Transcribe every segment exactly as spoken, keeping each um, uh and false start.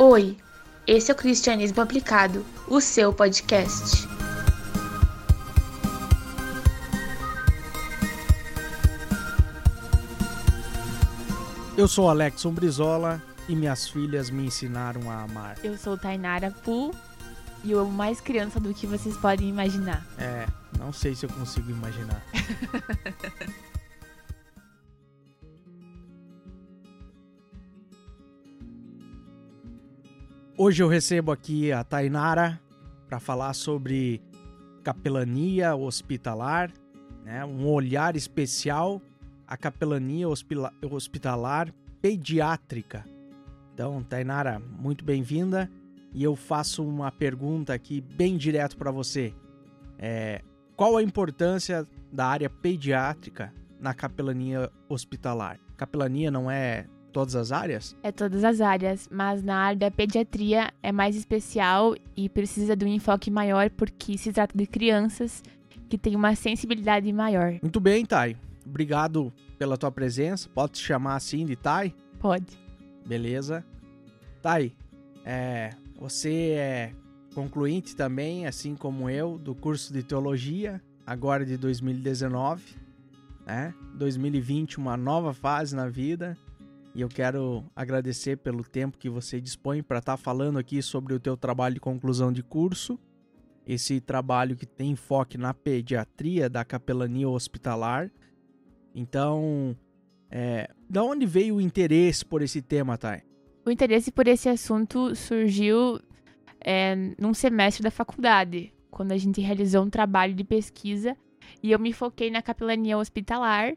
Oi, esse é o Cristianismo Aplicado, o seu podcast. Eu sou Alex Sombrizola e minhas filhas me ensinaram a amar. Eu sou Tainara Poo e eu amo mais criança do que vocês podem imaginar. É, não sei se eu consigo imaginar. Hoje eu recebo aqui a Tainara para falar sobre capelania hospitalar, né? Um olhar especial à capelania hospitalar pediátrica. Então, Tainara, muito bem-vinda. E eu faço uma pergunta aqui bem direto para você. É, qual a importância da área pediátrica na capelania hospitalar? Capelania não é... Todas as áreas? É todas as áreas, mas na área da pediatria é mais especial e precisa de um enfoque maior porque se trata de crianças que têm uma sensibilidade maior. Muito bem, Thay. Obrigado pela tua presença. Pode te chamar assim de Thay? Pode. Beleza. Thay, é, você é concluinte também, assim como eu, do curso de Teologia, agora de dois mil e dezenove, né? dois mil e vinte, uma nova fase na vida. E eu quero agradecer pelo tempo que você dispõe para estar tá falando aqui sobre o teu trabalho de conclusão de curso. Esse trabalho que tem enfoque na pediatria da capelania hospitalar. Então, é, da onde veio o interesse por esse tema, Thay? O interesse por esse assunto surgiu é, num semestre da faculdade, quando a gente realizou um trabalho de pesquisa e eu me foquei na capelania hospitalar.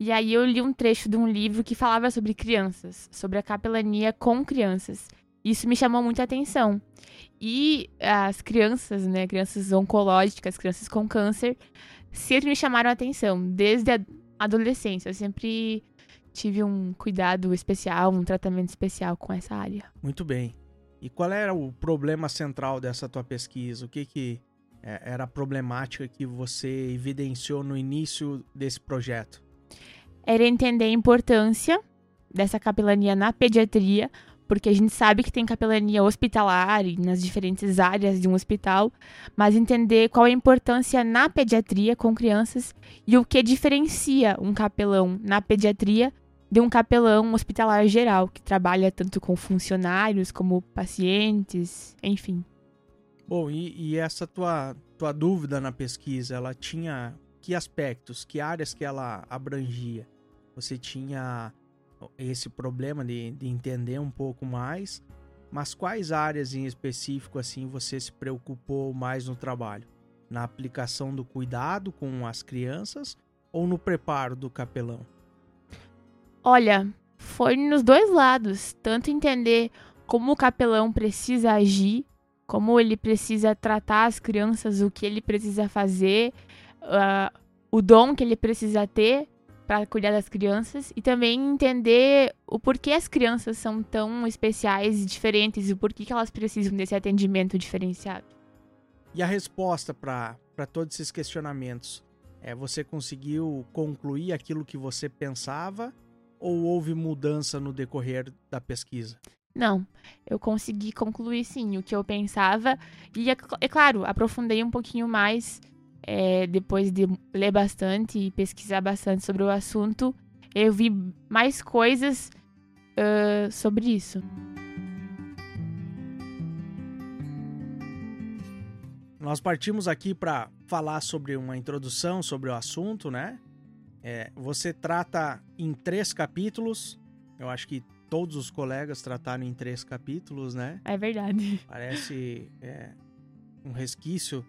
E aí eu li um trecho de um livro que falava sobre crianças, sobre a capelania com crianças. Isso me chamou muita atenção. E as crianças, né, crianças oncológicas, crianças com câncer, sempre me chamaram a atenção, desde a adolescência. Eu sempre tive um cuidado especial, um tratamento especial com essa área. Muito bem. E qual era o problema central dessa tua pesquisa? O que que era a problemática que você evidenciou no início desse projeto? Era entender a importância dessa capelania na pediatria, porque a gente sabe que tem capelania hospitalar e nas diferentes áreas de um hospital, mas entender qual é a importância na pediatria com crianças e o que diferencia um capelão na pediatria de um capelão hospitalar geral, que trabalha tanto com funcionários como pacientes, enfim. Bom, e, e essa tua, tua dúvida na pesquisa, ela tinha... Que aspectos, que áreas que ela abrangia? Você tinha esse problema de, de entender um pouco mais, mas quais áreas em específico assim você se preocupou mais no trabalho? Na aplicação do cuidado com as crianças ou no preparo do capelão? Olha, foi nos dois lados, tanto entender como o capelão precisa agir, como ele precisa tratar as crianças, o que ele precisa fazer... Uh, o dom que ele precisa ter para cuidar das crianças e também entender o porquê as crianças são tão especiais e diferentes e o porquê que elas precisam desse atendimento diferenciado. E a resposta para todos esses questionamentos, é, você conseguiu concluir aquilo que você pensava ou houve mudança no decorrer da pesquisa? Não, eu consegui concluir sim o que eu pensava e, é, é claro, aprofundei um pouquinho mais. É, depois de ler bastante e pesquisar bastante sobre o assunto, eu vi mais coisas uh, sobre isso. Nós partimos aqui para falar sobre uma introdução sobre o assunto, né? É, você trata em três capítulos, eu acho que todos os colegas trataram em três capítulos, né? É verdade. Parece é, um resquício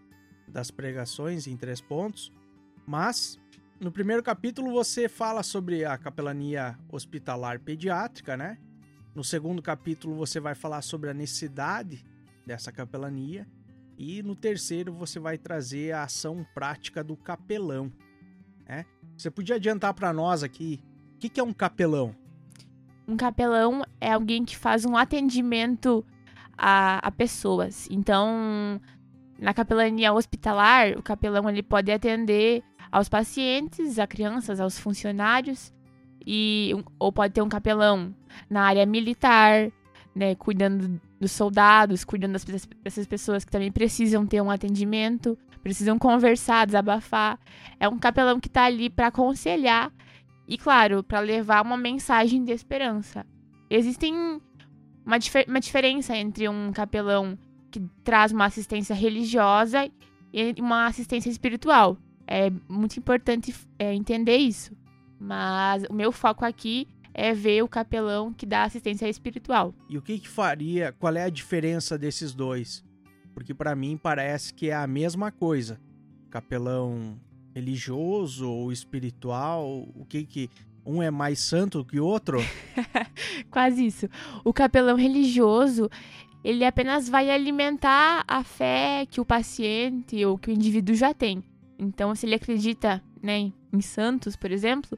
das pregações em três pontos, mas no primeiro capítulo você fala sobre a capelania hospitalar pediátrica, né? No segundo capítulo você vai falar sobre a necessidade dessa capelania e no terceiro você vai trazer a ação prática do capelão, né? Você podia adiantar para nós aqui, o que que é um capelão? Um capelão é alguém que faz um atendimento a, a pessoas, então... Na capelania hospitalar, o capelão ele pode atender aos pacientes, a crianças, aos funcionários, e, ou pode ter um capelão na área militar, né, cuidando dos soldados, cuidando das, dessas pessoas que também precisam ter um atendimento, precisam conversar, desabafar. É um capelão que está ali para aconselhar e, claro, para levar uma mensagem de esperança. Existem uma, difer- uma diferença entre um capelão que traz uma assistência religiosa e uma assistência espiritual. É muito importante é, entender isso. Mas o meu foco aqui é ver o capelão que dá assistência espiritual. E o que que faria, qual é a diferença desses dois? Porque para mim parece que é a mesma coisa. Capelão religioso ou espiritual, o que que um é mais santo que o outro? Quase isso. O capelão religioso, ele apenas vai alimentar a fé que o paciente ou que o indivíduo já tem. Então, se ele acredita, né, em santos, por exemplo,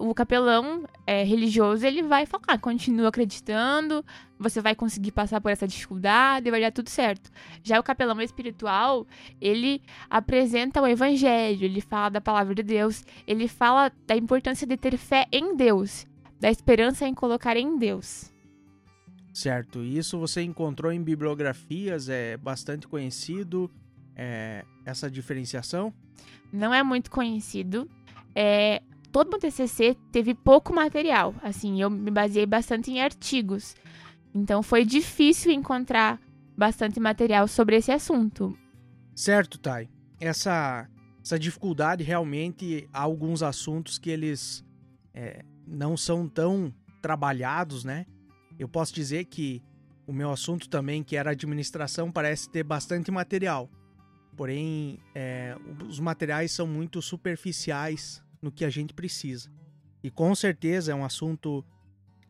o capelão é, religioso, ele vai falar, continua acreditando, você vai conseguir passar por essa dificuldade, vai dar tudo certo. Já o capelão espiritual, ele apresenta o evangelho, ele fala da palavra de Deus, ele fala da importância de ter fé em Deus, da esperança em colocar em Deus. Certo, isso você encontrou em bibliografias, é bastante conhecido, é, essa diferenciação? Não é muito conhecido, é, todo meu T C C teve pouco material, assim, eu me baseei bastante em artigos, então foi difícil encontrar bastante material sobre esse assunto. Certo, Thay, essa, essa dificuldade realmente, há alguns assuntos que eles é, não são tão trabalhados, né? Eu posso dizer que o meu assunto também, que era administração, parece ter bastante material. Porém, é, os materiais são muito superficiais no que a gente precisa. E com certeza é um assunto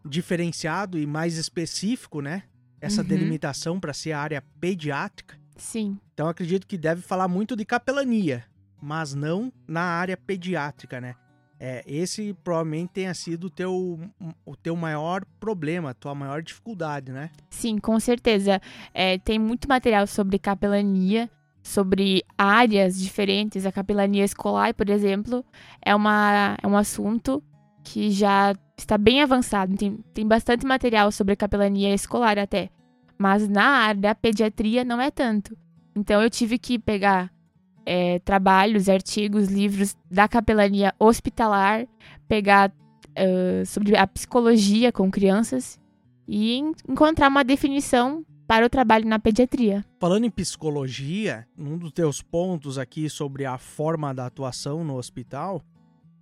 diferenciado e mais específico, né? Essa uhum. delimitação para ser a área pediátrica. Sim. Então acredito que deve falar muito de capelania, mas não na área pediátrica, né? É, esse provavelmente tenha sido o teu, o teu maior problema, a tua maior dificuldade, né? Sim, com certeza. É, tem muito material sobre capelania, sobre áreas diferentes. A capelania escolar, por exemplo, é, uma, é um assunto que já está bem avançado. Tem, tem bastante material sobre capelania escolar até, mas na área da pediatria não é tanto. Então eu tive que pegar é, trabalhos, artigos, livros da capelania hospitalar, pegar uh, sobre a psicologia com crianças e en- encontrar uma definição para o trabalho na pediatria. Falando em psicologia, um dos teus pontos aqui sobre a forma da atuação no hospital,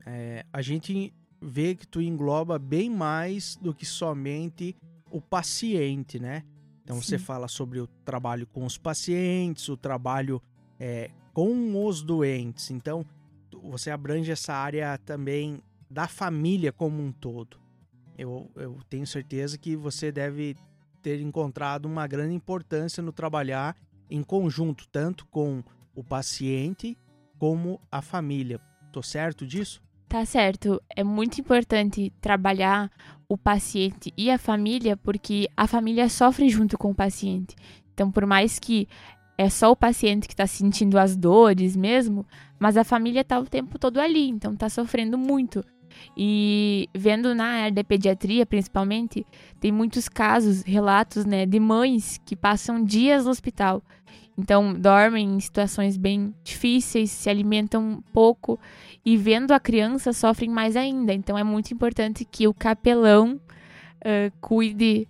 é, a gente vê que tu engloba bem mais do que somente o paciente, né? Então, sim, você fala sobre o trabalho com os pacientes, o trabalho é, com os doentes. Então, você abrange essa área também da família como um todo. Eu, eu tenho certeza que você deve ter encontrado uma grande importância no trabalhar em conjunto, tanto com o paciente como a família. Tô certo disso? Tá certo. É muito importante trabalhar o paciente e a família, porque a família sofre junto com o paciente. Então, por mais que é só o paciente que está sentindo as dores mesmo, mas a família tá o tempo todo ali, então tá sofrendo muito. E vendo na área da pediatria, principalmente, tem muitos casos, relatos, né, de mães que passam dias no hospital. Então, dormem em situações bem difíceis, se alimentam pouco e vendo a criança sofrem mais ainda. Então, é muito importante que o capelão uh, cuide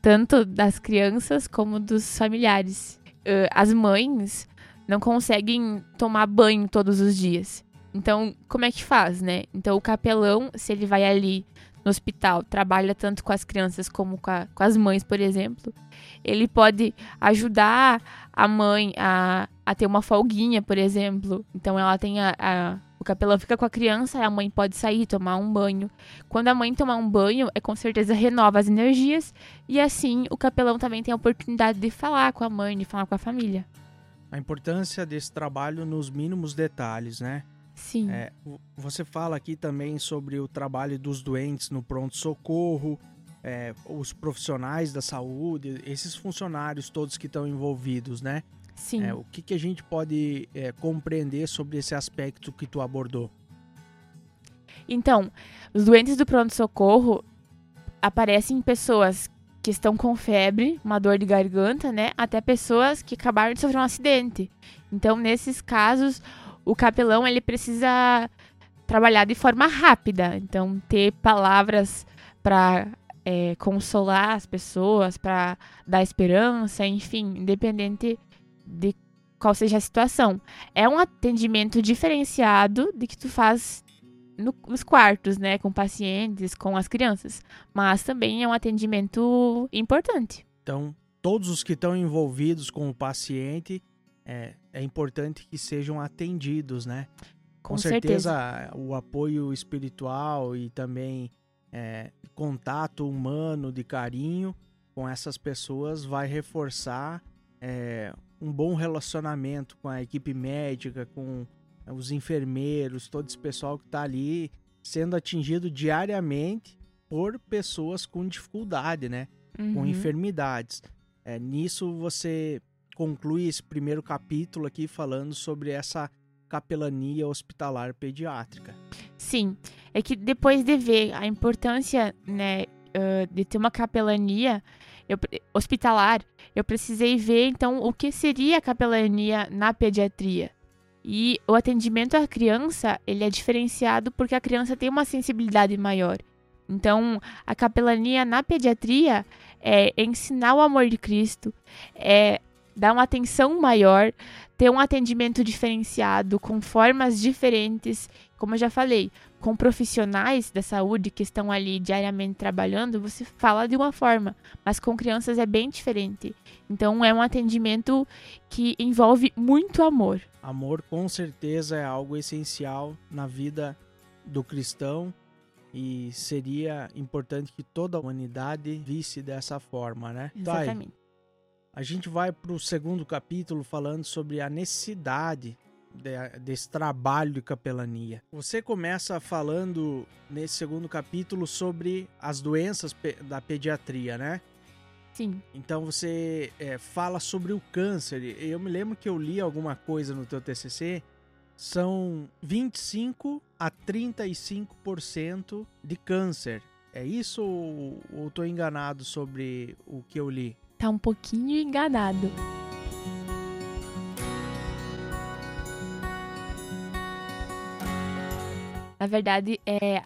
tanto das crianças como dos familiares. Uh, as mães não conseguem tomar banho todos os dias. Então, como é que faz, né? Então, o capelão, se ele vai ali no hospital, trabalha tanto com as crianças como com, a, com as mães, por exemplo, ele pode ajudar a mãe a, a ter uma folguinha, por exemplo. Então, ela tem a, a, o capelão fica com a criança, a mãe pode sair, tomar um banho. Quando a mãe tomar um banho, é, com certeza renova as energias e, assim, o capelão também tem a oportunidade de falar com a mãe, de falar com a família. A importância desse trabalho nos mínimos detalhes, né? Sim. É, você fala aqui também sobre o trabalho dos doentes no pronto-socorro, é, os profissionais da saúde, esses funcionários todos que estão envolvidos, né? Sim. É, o que, que a gente pode é, compreender sobre esse aspecto que tu abordou? Então, os doentes do pronto-socorro aparecem pessoas que estão com febre, uma dor de garganta, né? Até pessoas que acabaram de sofrer um acidente. Então, nesses casos, o capelão ele precisa trabalhar de forma rápida. Então, ter palavras para é, consolar as pessoas, para dar esperança, enfim, independente de qual seja a situação. É um atendimento diferenciado de que tu faz no, nos quartos, né, com pacientes, com as crianças, mas também é um atendimento importante. Então, todos os que estão envolvidos com o paciente, é, é importante que sejam atendidos, né? Com, com certeza, certeza, o apoio espiritual e também é, contato humano de carinho com essas pessoas vai reforçar é, um bom relacionamento com a equipe médica, com os enfermeiros, todo esse pessoal que está ali sendo atingido diariamente por pessoas com dificuldade, né? Uhum. Com enfermidades. É, nisso você conclui esse primeiro capítulo aqui falando sobre essa capelania hospitalar pediátrica. Sim, é que depois de ver a importância, né, de ter uma capelania eu, hospitalar, eu precisei ver, então, o que seria a capelania na pediatria. E o atendimento à criança, ele é diferenciado porque a criança tem uma sensibilidade maior. Então, a capelania na pediatria é ensinar o amor de Cristo, é dar uma atenção maior, ter um atendimento diferenciado, com formas diferentes, como eu já falei, com profissionais da saúde que estão ali diariamente trabalhando, você fala de uma forma, mas com crianças é bem diferente. Então, é um atendimento que envolve muito amor. Amor, com certeza, é algo essencial na vida do cristão e seria importante que toda a humanidade visse dessa forma, né? Exatamente. Thay, a gente vai para o segundo capítulo falando sobre a necessidade de, desse trabalho de capelania. Você começa falando nesse segundo capítulo sobre as doenças pe- da pediatria, né? Sim. Então você é, fala sobre o câncer. Eu me lembro que eu li alguma coisa no teu T C C. São vinte e cinco a trinta e cinco por cento de câncer. É isso ou, ou estou enganado sobre o que eu li? Tá um pouquinho enganado. Na verdade, é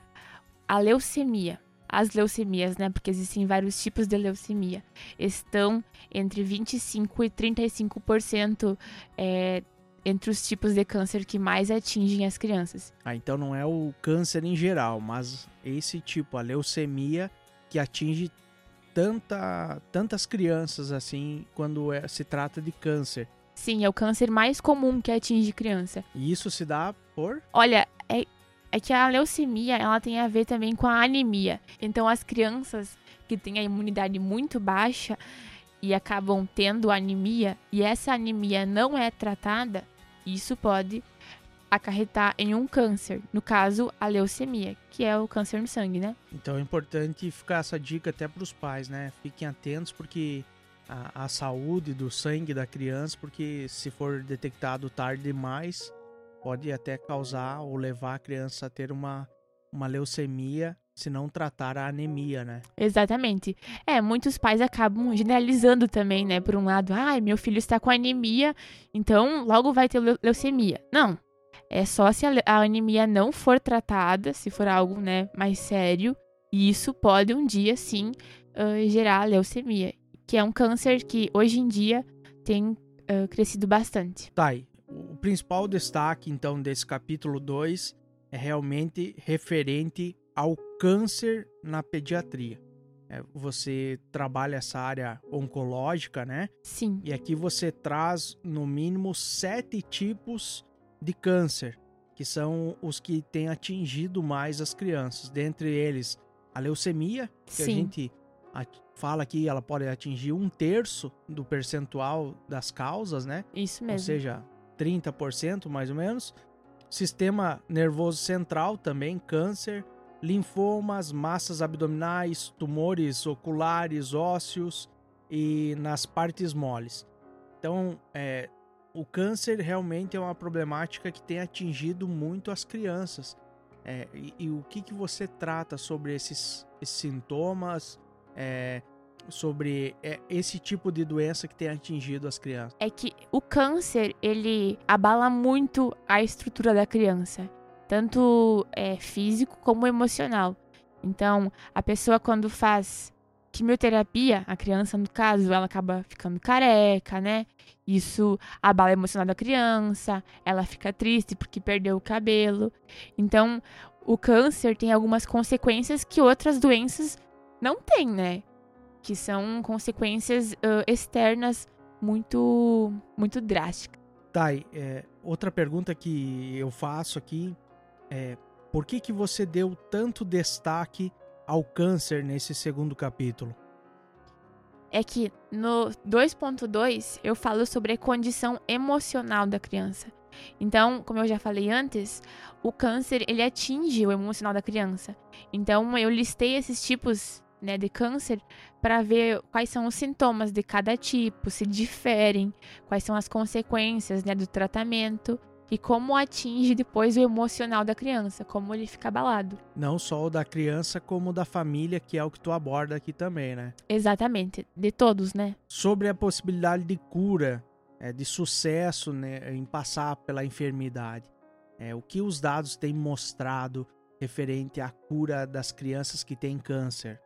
a leucemia. As leucemias, né? Porque existem vários tipos de leucemia. Estão entre vinte e cinco e trinta e cinco por cento é, entre os tipos de câncer que mais atingem as crianças. Ah, então não é o câncer em geral, mas esse tipo, a leucemia, que atinge Tanta, tantas crianças assim quando é, se trata de câncer. Sim, é o câncer mais comum que atinge criança. E isso se dá por? Olha, é, é que a leucemia ela tem a ver também com a anemia. Então as crianças que têm a imunidade muito baixa e acabam tendo anemia, e essa anemia não é tratada, isso pode acarretar em um câncer, no caso, a leucemia, que é o câncer no sangue, né? Então é importante ficar essa dica até para os pais, né? Fiquem atentos porque a, a saúde do sangue da criança, porque se for detectado tarde demais, pode até causar ou levar a criança a ter uma, uma leucemia, se não tratar a anemia, né? Exatamente. É, muitos pais acabam generalizando também, né? Por um lado, ah, meu filho está com anemia, então logo vai ter leucemia. Não. É só se a anemia não for tratada, se for algo, né, mais sério, e isso pode um dia, sim, uh, gerar leucemia, que é um câncer que hoje em dia tem uh, crescido bastante. Tá, o principal destaque, então, desse capítulo dois é realmente referente ao câncer na pediatria. Você trabalha essa área oncológica, né? Sim. E aqui você traz, no mínimo, sete tipos de câncer, que são os que têm atingido mais as crianças. Dentre eles, a leucemia, que Sim. a gente fala que ela pode atingir um terço do percentual das causas, né? Isso mesmo. Ou seja, trinta por cento mais ou menos. Sistema nervoso central também, câncer. Linfomas, massas abdominais, tumores oculares, ósseos e nas partes moles. Então, é... o câncer realmente é uma problemática que tem atingido muito as crianças. É, e, e o que, que você trata sobre esses, esses sintomas? É, sobre é, esse tipo de doença que tem atingido as crianças? É que o câncer, ele abala muito a estrutura da criança, tanto é, físico como emocional. Então, a pessoa quando faz quimioterapia, a criança, no caso, ela acaba ficando careca, né? Isso abala a emocional da criança, ela fica triste porque perdeu o cabelo. Então, o câncer tem algumas consequências que outras doenças não têm, né? Que são consequências uh, externas muito, muito drásticas. Thay, é, outra pergunta que eu faço aqui é: por que que você deu tanto destaque ao câncer nesse segundo capítulo? É que no dois ponto dois eu falo sobre a condição emocional da criança. Então, como eu já falei antes, o câncer ele atinge o emocional da criança. Então, eu listei esses tipos, né, de câncer para ver quais são os sintomas de cada tipo, se diferem, quais são as consequências, né, do tratamento e como atinge depois o emocional da criança, como ele fica abalado. Não só o da criança, como o da família, que é o que tu aborda aqui também, né? Exatamente, de todos, né? Sobre a possibilidade de cura, é, de sucesso, né, em passar pela enfermidade, é, o que os dados têm mostrado referente à cura das crianças que têm câncer?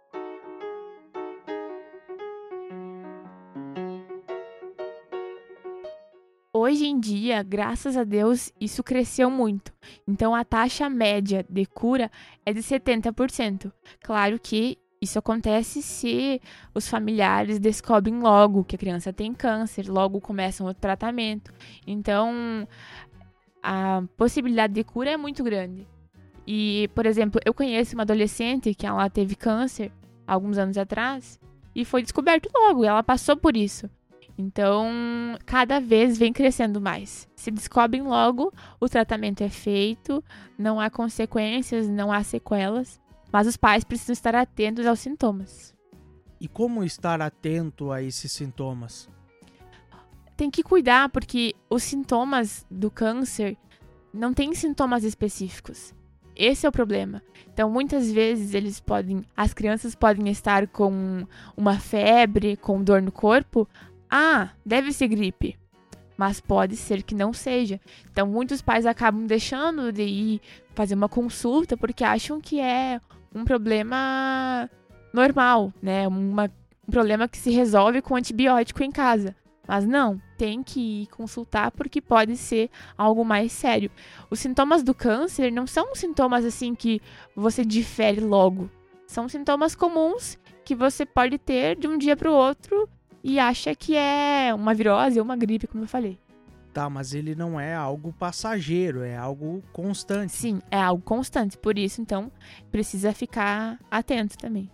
Hoje em dia, graças a Deus, isso cresceu muito. Então, a taxa média de cura é de setenta por cento. Claro que isso acontece se os familiares descobrem logo que a criança tem câncer, logo começam o tratamento. Então, a possibilidade de cura é muito grande. E, por exemplo, eu conheço uma adolescente que ela teve câncer alguns anos atrás e foi descoberto logo, ela passou por isso. Então, cada vez vem crescendo mais. Se descobrem logo, o tratamento é feito, não há consequências, não há sequelas, mas os pais precisam estar atentos aos sintomas. E como estar atento a esses sintomas? Tem que cuidar, porque os sintomas do câncer não têm sintomas específicos. Esse é o problema. Então, muitas vezes, eles podem, as crianças podem estar com uma febre, com dor no corpo. Ah, deve ser gripe, mas pode ser que não seja. Então, muitos pais acabam deixando de ir fazer uma consulta porque acham que é um problema normal, né? Uma, um problema que se resolve com antibiótico em casa. Mas não, tem que ir consultar porque pode ser algo mais sério. Os sintomas do câncer não são sintomas assim que você difere logo. São sintomas comuns que você pode ter de um dia para o outro e acha que é uma virose ou uma gripe, como eu falei. Tá, mas ele não é algo passageiro, é algo constante. Sim, é algo constante. Por isso, então, precisa ficar atento também.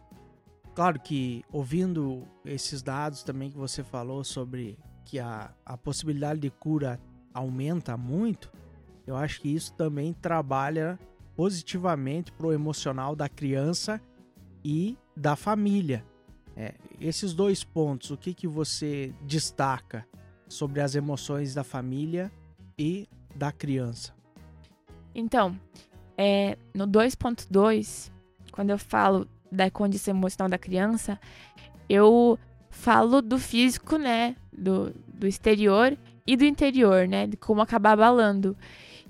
Claro que, ouvindo esses dados também que você falou sobre que a, a possibilidade de cura aumenta muito, eu acho que isso também trabalha positivamente para o emocional da criança e da família. É, esses dois pontos, o que que você destaca sobre as emoções da família e da criança? Então, é, no dois ponto dois, quando eu falo da condição emocional da criança, eu falo do físico, né, do, do exterior e do interior, né, de como acabar abalando.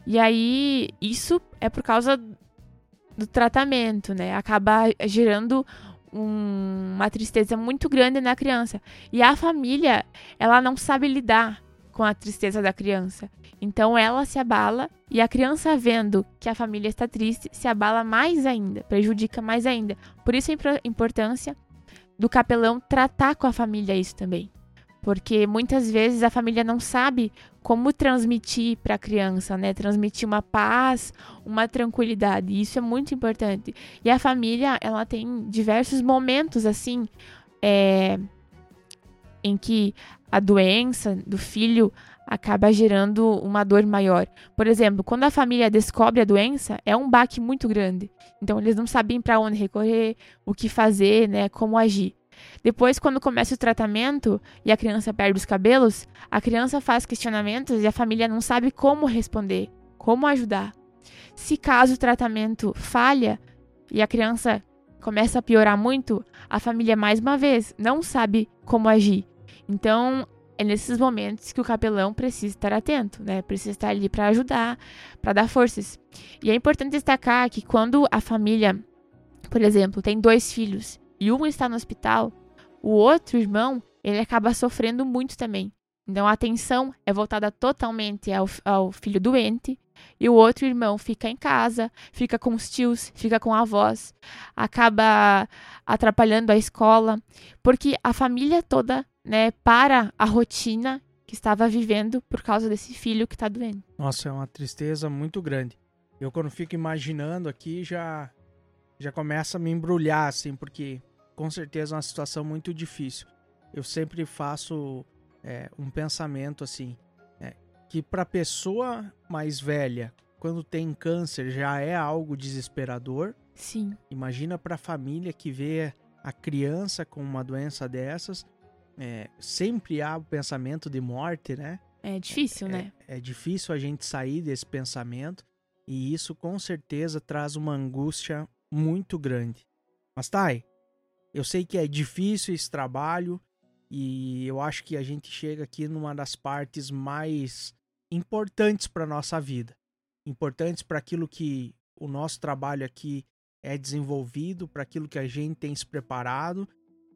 E aí, isso é por causa do tratamento, né, acaba gerando uma tristeza muito grande na criança. E a família, ela não sabe lidar com a tristeza da criança. Então, ela se abala e a criança, vendo que a família está triste, se abala mais ainda, prejudica mais ainda. Por isso a importância do capelão tratar com a família isso também. Porque muitas vezes a família não sabe como transmitir para a criança, né? Transmitir uma paz, uma tranquilidade. Isso é muito importante. E a família, ela tem diversos momentos, assim, é, em que a doença do filho acaba gerando uma dor maior. Por exemplo, quando a família descobre a doença, é um baque muito grande. Então, eles não sabem para onde recorrer, o que fazer, né? Como agir. Depois, quando começa o tratamento e a criança perde os cabelos, a criança faz questionamentos e a família não sabe como responder, como ajudar. Se caso o tratamento falha e a criança começa a piorar muito, a família, mais uma vez, não sabe como agir. Então, é nesses momentos que o capelão precisa estar atento, né? Precisa estar ali para ajudar, para dar forças. E é importante destacar que quando a família, por exemplo, tem dois filhos e um está no hospital, o outro irmão, ele acaba sofrendo muito também. Então, a atenção é voltada totalmente ao, ao filho doente, e o outro irmão fica em casa, fica com os tios, fica com avós, acaba atrapalhando a escola, porque a família toda, né, para a rotina que estava vivendo por causa desse filho que está doente. Nossa, é uma tristeza muito grande. Eu, quando fico imaginando aqui, já, já começa a me embrulhar, assim, porque com certeza é uma situação muito difícil. Eu sempre faço... É, um pensamento assim, é, que para a pessoa mais velha, quando tem câncer, já é algo desesperador. Sim. Imagina para a família que vê a criança com uma doença dessas, é, sempre há o pensamento de morte, né? É difícil, é, né? É, é difícil a gente sair desse pensamento, e isso com certeza traz uma angústia muito grande. Mas, Thay, eu sei que é difícil esse trabalho, e eu acho que a gente chega aqui numa das partes mais importantes para a nossa vida. Importantes para aquilo que o nosso trabalho aqui é desenvolvido, para aquilo que a gente tem se preparado,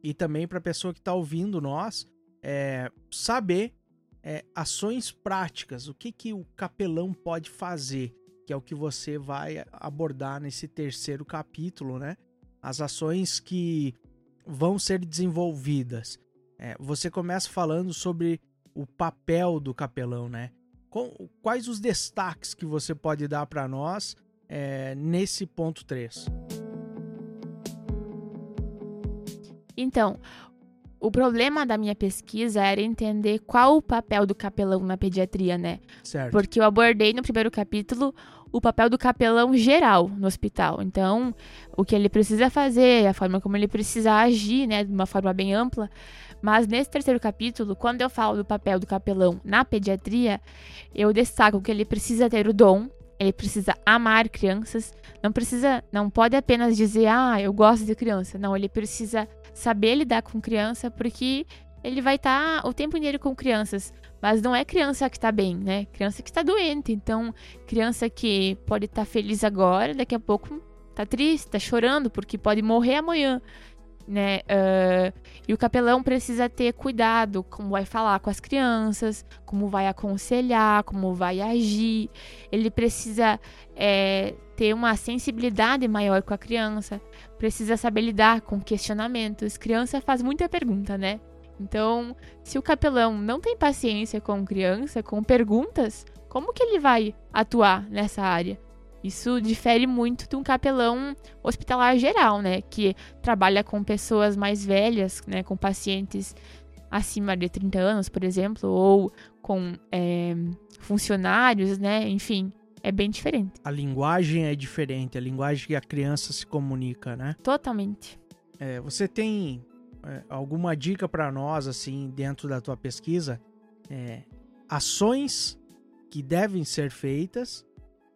e também para a pessoa que está ouvindo nós, é, saber é, ações práticas, o que, que o capelão pode fazer, que é o que você vai abordar nesse terceiro capítulo, né? As ações que vão ser desenvolvidas. É, você começa falando sobre o papel do capelão, né? Com, quais os destaques que você pode dar para nós é, nesse ponto três? Então, o problema da minha pesquisa era entender qual o papel do capelão na pediatria, né? Certo. Porque eu abordei no primeiro capítulo o papel do capelão geral no hospital. Então, o que ele precisa fazer, a forma como ele precisa agir, né, de uma forma bem ampla. Mas nesse terceiro capítulo, quando eu falo do papel do capelão na pediatria, eu destaco que ele precisa ter o dom, ele precisa amar crianças, não precisa, não pode apenas dizer, ah, eu gosto de criança. Não, ele precisa saber lidar com criança, porque ele vai estar o tempo inteiro com crianças, mas não é criança que está bem, né? Criança que está doente. Então, criança que pode estar feliz agora, daqui a pouco está triste, está chorando, porque pode morrer amanhã. Né? Uh, e o capelão precisa ter cuidado como vai falar com as crianças, como vai aconselhar, como vai agir. Ele precisa é, ter uma sensibilidade maior com a criança, precisa saber lidar com questionamentos. Criança faz muita pergunta, né? Então, se o capelão não tem paciência com criança, com perguntas, como que ele vai atuar nessa área? Isso difere muito de um capelão hospitalar geral, né? Que trabalha com pessoas mais velhas, né? Com pacientes acima de trinta anos, por exemplo, ou com é, funcionários, né? Enfim, é bem diferente. A linguagem é diferente, a linguagem que a criança se comunica, né? Totalmente. É, você tem é, alguma dica para nós, assim, dentro da tua pesquisa? É, ações que devem ser feitas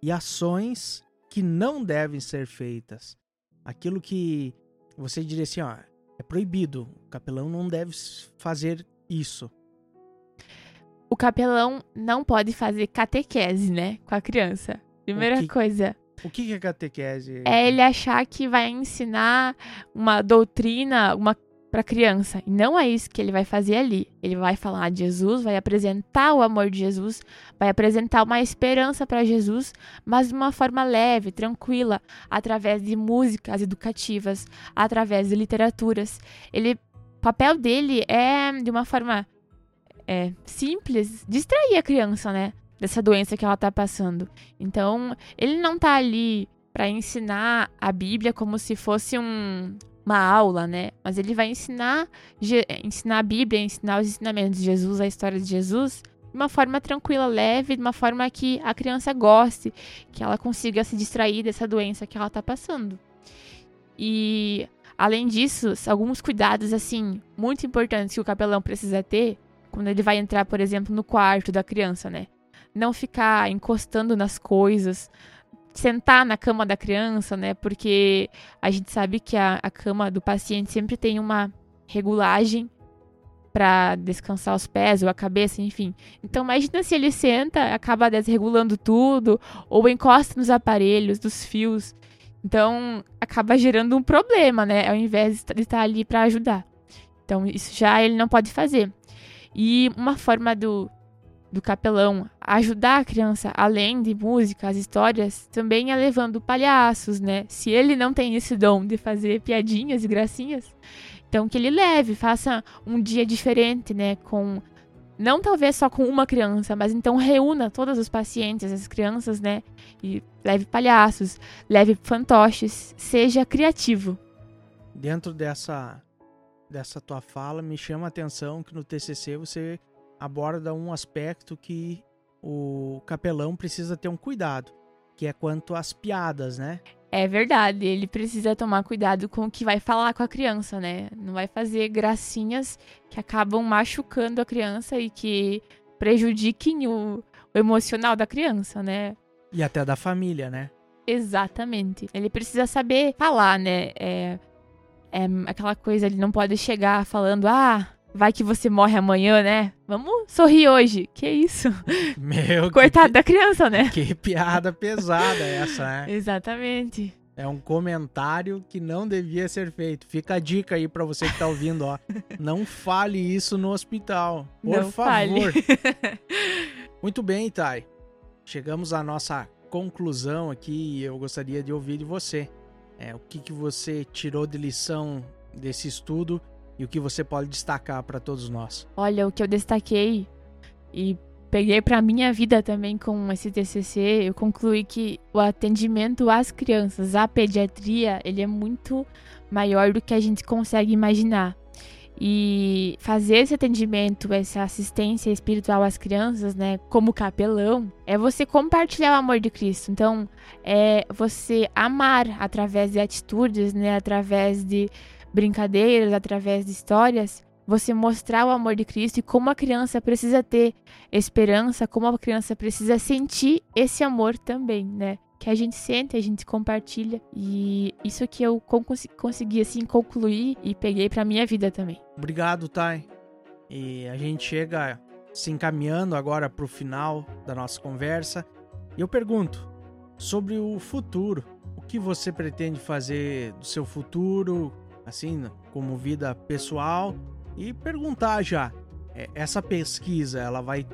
e ações que não devem ser feitas. Aquilo que você diria assim, ó, é proibido, o capelão não deve fazer isso. O capelão não pode fazer catequese, né, com a criança. Primeira o que, coisa. O que é catequese? É ele achar que vai ensinar uma doutrina, uma para criança. E não é isso que ele vai fazer ali. Ele vai falar de Jesus, vai apresentar o amor de Jesus, vai apresentar uma esperança para Jesus, mas de uma forma leve, tranquila, através de músicas educativas, através de literaturas. Ele, o papel dele é, de uma forma é, simples, distrair a criança, né, dessa doença que ela está passando. Então, ele não está ali para ensinar a Bíblia como se fosse um... uma aula, né? Mas ele vai ensinar, ensinar a Bíblia, ensinar os ensinamentos de Jesus, a história de Jesus, de uma forma tranquila, leve, de uma forma que a criança goste, que ela consiga se distrair dessa doença que ela tá passando. E, além disso, alguns cuidados, assim, muito importantes que o capelão precisa ter quando ele vai entrar, por exemplo, no quarto da criança, né? Não ficar encostando nas coisas, sentar na cama da criança, né? Porque a gente sabe que a, a cama do paciente sempre tem uma regulagem para descansar os pés ou a cabeça, enfim. Então, imagina se ele senta, acaba desregulando tudo, ou encosta nos aparelhos, nos fios. Então, acaba gerando um problema, né? Ao invés de estar ali para ajudar. Então, isso já ele não pode fazer. E uma forma do, do capelão ajudar a criança, além de música, as histórias, também é levando palhaços, né? Se ele não tem esse dom de fazer piadinhas e gracinhas, então que ele leve, faça um dia diferente, né? Com, não talvez só com uma criança, mas então reúna todos os pacientes, as crianças, né? E leve palhaços, leve fantoches, seja criativo. Dentro dessa... dessa tua fala, me chama a atenção que no T C C você aborda um aspecto que o capelão precisa ter um cuidado, que é quanto às piadas, né? É verdade, ele precisa tomar cuidado com o que vai falar com a criança, né? Não vai fazer gracinhas que acabam machucando a criança e que prejudiquem o, o emocional da criança, né? E até da família, né? Exatamente. Ele precisa saber falar, né? É... É aquela coisa, ele não pode chegar falando, ah, vai que você morre amanhã, né? Vamos sorrir hoje. Que isso? Meu, coitado que... da criança, né? Que piada pesada essa, né? Exatamente. É um comentário que não devia ser feito. Fica a dica aí pra você que tá ouvindo, ó. Não fale isso no hospital. Por não favor. Fale. Muito bem, Thay. Chegamos à nossa conclusão aqui e eu gostaria de ouvir de você. É, o que, que você tirou de lição desse estudo e o que você pode destacar para todos nós? Olha, o que eu destaquei e peguei para a minha vida também com esse T C C, eu concluí que o atendimento às crianças, à pediatria, ele é muito maior do que a gente consegue imaginar. E fazer esse atendimento, essa assistência espiritual às crianças, né, como capelão, é você compartilhar o amor de Cristo. Então, é você amar através de atitudes, né, através de brincadeiras, através de histórias, você mostrar o amor de Cristo e como a criança precisa ter esperança, como a criança precisa sentir esse amor também, né? Que a gente sente, a gente compartilha. E isso que eu cons- consegui, assim, concluir e peguei pra minha vida também. Obrigado, Thay. E a gente chega se encaminhando agora pro final da nossa conversa. E eu pergunto, sobre o futuro, o que você pretende fazer do seu futuro, assim, como vida pessoal? E perguntar já, essa pesquisa, ela vai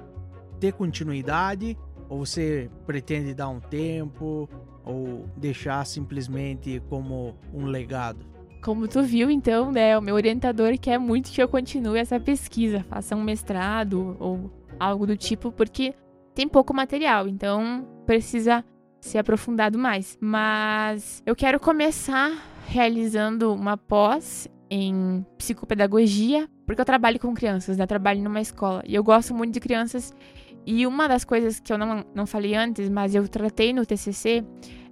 ter continuidade? Ou você pretende dar um tempo ou deixar simplesmente como um legado? Como tu viu, então, né, o meu orientador quer muito que eu continue essa pesquisa, faça um mestrado ou algo do tipo, porque tem pouco material, então precisa ser aprofundado mais. Mas eu quero começar realizando uma pós em psicopedagogia, porque eu trabalho com crianças, né? Eu trabalho numa escola e eu gosto muito de crianças. E uma das coisas que eu não, não falei antes, mas eu tratei no T C C,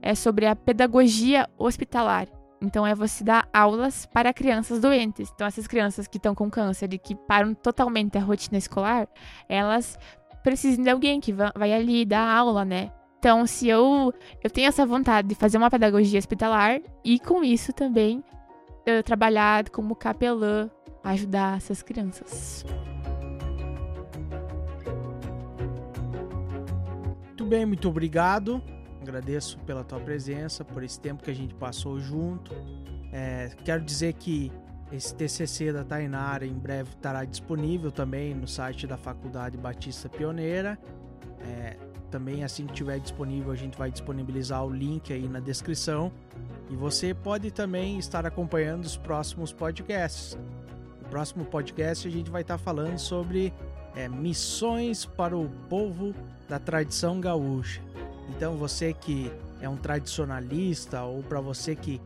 é sobre a pedagogia hospitalar. Então, é você dar aulas para crianças doentes. Então, essas crianças que estão com câncer e que param totalmente a rotina escolar, elas precisam de alguém que vai ali dar aula, né? Então, se eu, eu tenho essa vontade de fazer uma pedagogia hospitalar e, com isso, também eu trabalhar como capelã, ajudar essas crianças. Muito bem, muito obrigado, agradeço pela tua presença, por esse tempo que a gente passou junto. É, quero dizer que esse T C C da Tainara em breve estará disponível também no site da Faculdade Batista Pioneira. É, também assim que estiver disponível a gente vai disponibilizar o link aí na descrição e você pode também estar acompanhando os próximos podcasts. No próximo podcast a gente vai estar falando sobre é, missões para o povo da tradição gaúcha. Então você que é um tradicionalista ou para você que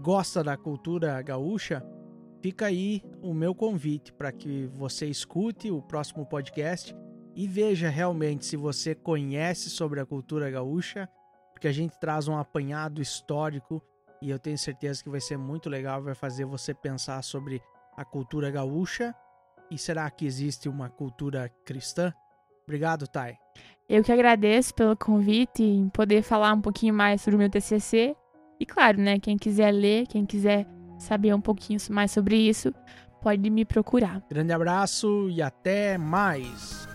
gosta da cultura gaúcha, fica aí o meu convite para que você escute o próximo podcast e veja realmente se você conhece sobre a cultura gaúcha, porque a gente traz um apanhado histórico e eu tenho certeza que vai ser muito legal, vai fazer você pensar sobre a cultura gaúcha e será que existe uma cultura cristã? Obrigado, Thay. Eu que agradeço pelo convite em poder falar um pouquinho mais sobre o meu T C C. E claro, né, quem quiser ler, quem quiser saber um pouquinho mais sobre isso, pode me procurar. Grande abraço e até mais!